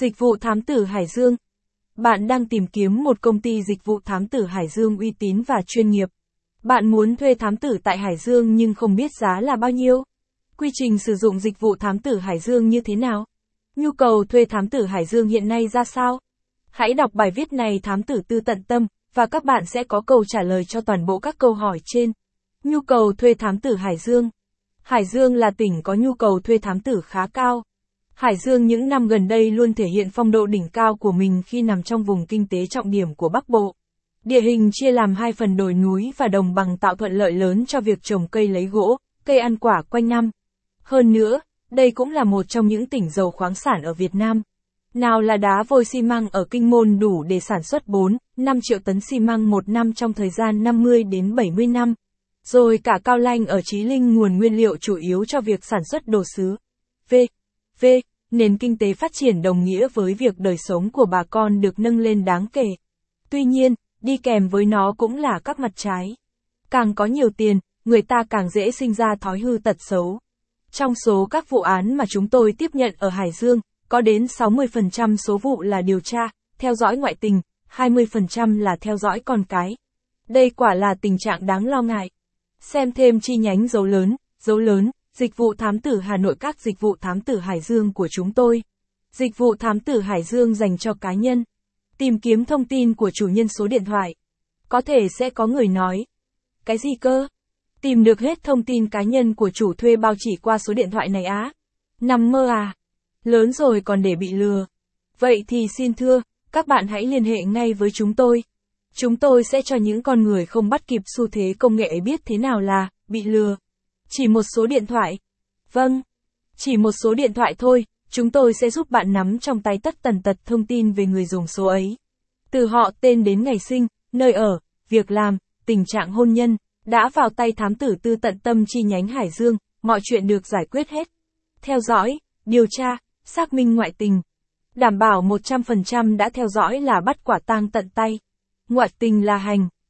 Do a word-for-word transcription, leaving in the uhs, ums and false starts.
Dịch vụ thám tử Hải Dương. Bạn đang tìm kiếm một công ty dịch vụ thám tử Hải Dương uy tín và chuyên nghiệp. Bạn muốn thuê thám tử tại Hải Dương nhưng không biết giá là bao nhiêu. Quy trình sử dụng dịch vụ thám tử Hải Dương như thế nào? Nhu cầu thuê thám tử Hải Dương hiện nay ra sao? Hãy đọc bài viết này Thám tử Tư tận tâm, và các bạn sẽ có câu trả lời cho toàn bộ các câu hỏi trên. Nhu cầu thuê thám tử Hải Dương. Hải Dương là tỉnh có nhu cầu thuê thám tử khá cao. Hải Dương những năm gần đây luôn thể hiện phong độ đỉnh cao của mình khi nằm trong vùng kinh tế trọng điểm của Bắc Bộ. Địa hình chia làm hai phần đồi núi và đồng bằng tạo thuận lợi lớn cho việc trồng cây lấy gỗ, cây ăn quả quanh năm. Hơn nữa, đây cũng là một trong những tỉnh giàu khoáng sản ở Việt Nam. Nào là đá vôi xi măng ở Kinh Môn đủ để sản xuất bốn, năm triệu tấn xi măng một năm trong thời gian năm mươi đến bảy mươi năm. Rồi cả Cao Lanh ở Chí Linh nguồn nguyên liệu chủ yếu cho việc sản xuất đồ sứ. V. V. Nền kinh tế phát triển đồng nghĩa với việc đời sống của bà con được nâng lên đáng kể. Tuy nhiên, đi kèm với nó cũng là các mặt trái. Càng có nhiều tiền, người ta càng dễ sinh ra thói hư tật xấu. Trong số các vụ án mà chúng tôi tiếp nhận ở Hải Dương, có đến sáu mươi phần trăm số vụ là điều tra, theo dõi ngoại tình, hai mươi phần trăm là theo dõi con cái. Đây quả là tình trạng đáng lo ngại. Xem thêm chi nhánh dấu lớn, dấu lớn, dịch vụ thám tử Hà Nội. Các dịch vụ thám tử Hải Dương của chúng tôi. Dịch vụ thám tử Hải Dương dành cho cá nhân. Tìm kiếm thông tin của chủ nhân số điện thoại. Có thể sẽ có người nói, cái gì cơ? Tìm được hết thông tin cá nhân của chủ thuê bao chỉ qua số điện thoại này á? Nằm mơ à? Lớn rồi còn để bị lừa. Vậy thì xin thưa, các bạn hãy liên hệ ngay với chúng tôi. Chúng tôi sẽ cho những con người không bắt kịp xu thế công nghệ ấy biết thế nào là bị lừa. Chỉ một số điện thoại. Vâng, chỉ một số điện thoại thôi, chúng tôi sẽ giúp bạn nắm trong tay tất tần tật thông tin về người dùng số ấy. Từ họ tên đến ngày sinh, nơi ở, việc làm, tình trạng hôn nhân. Đã vào tay Thám tử Tư tận tâm chi nhánh Hải Dương, mọi chuyện được giải quyết hết. Theo dõi, điều tra, xác minh ngoại tình. Đảm bảo một trăm phần trăm đã theo dõi là bắt quả tang tận tay. Ngoại tình là hành.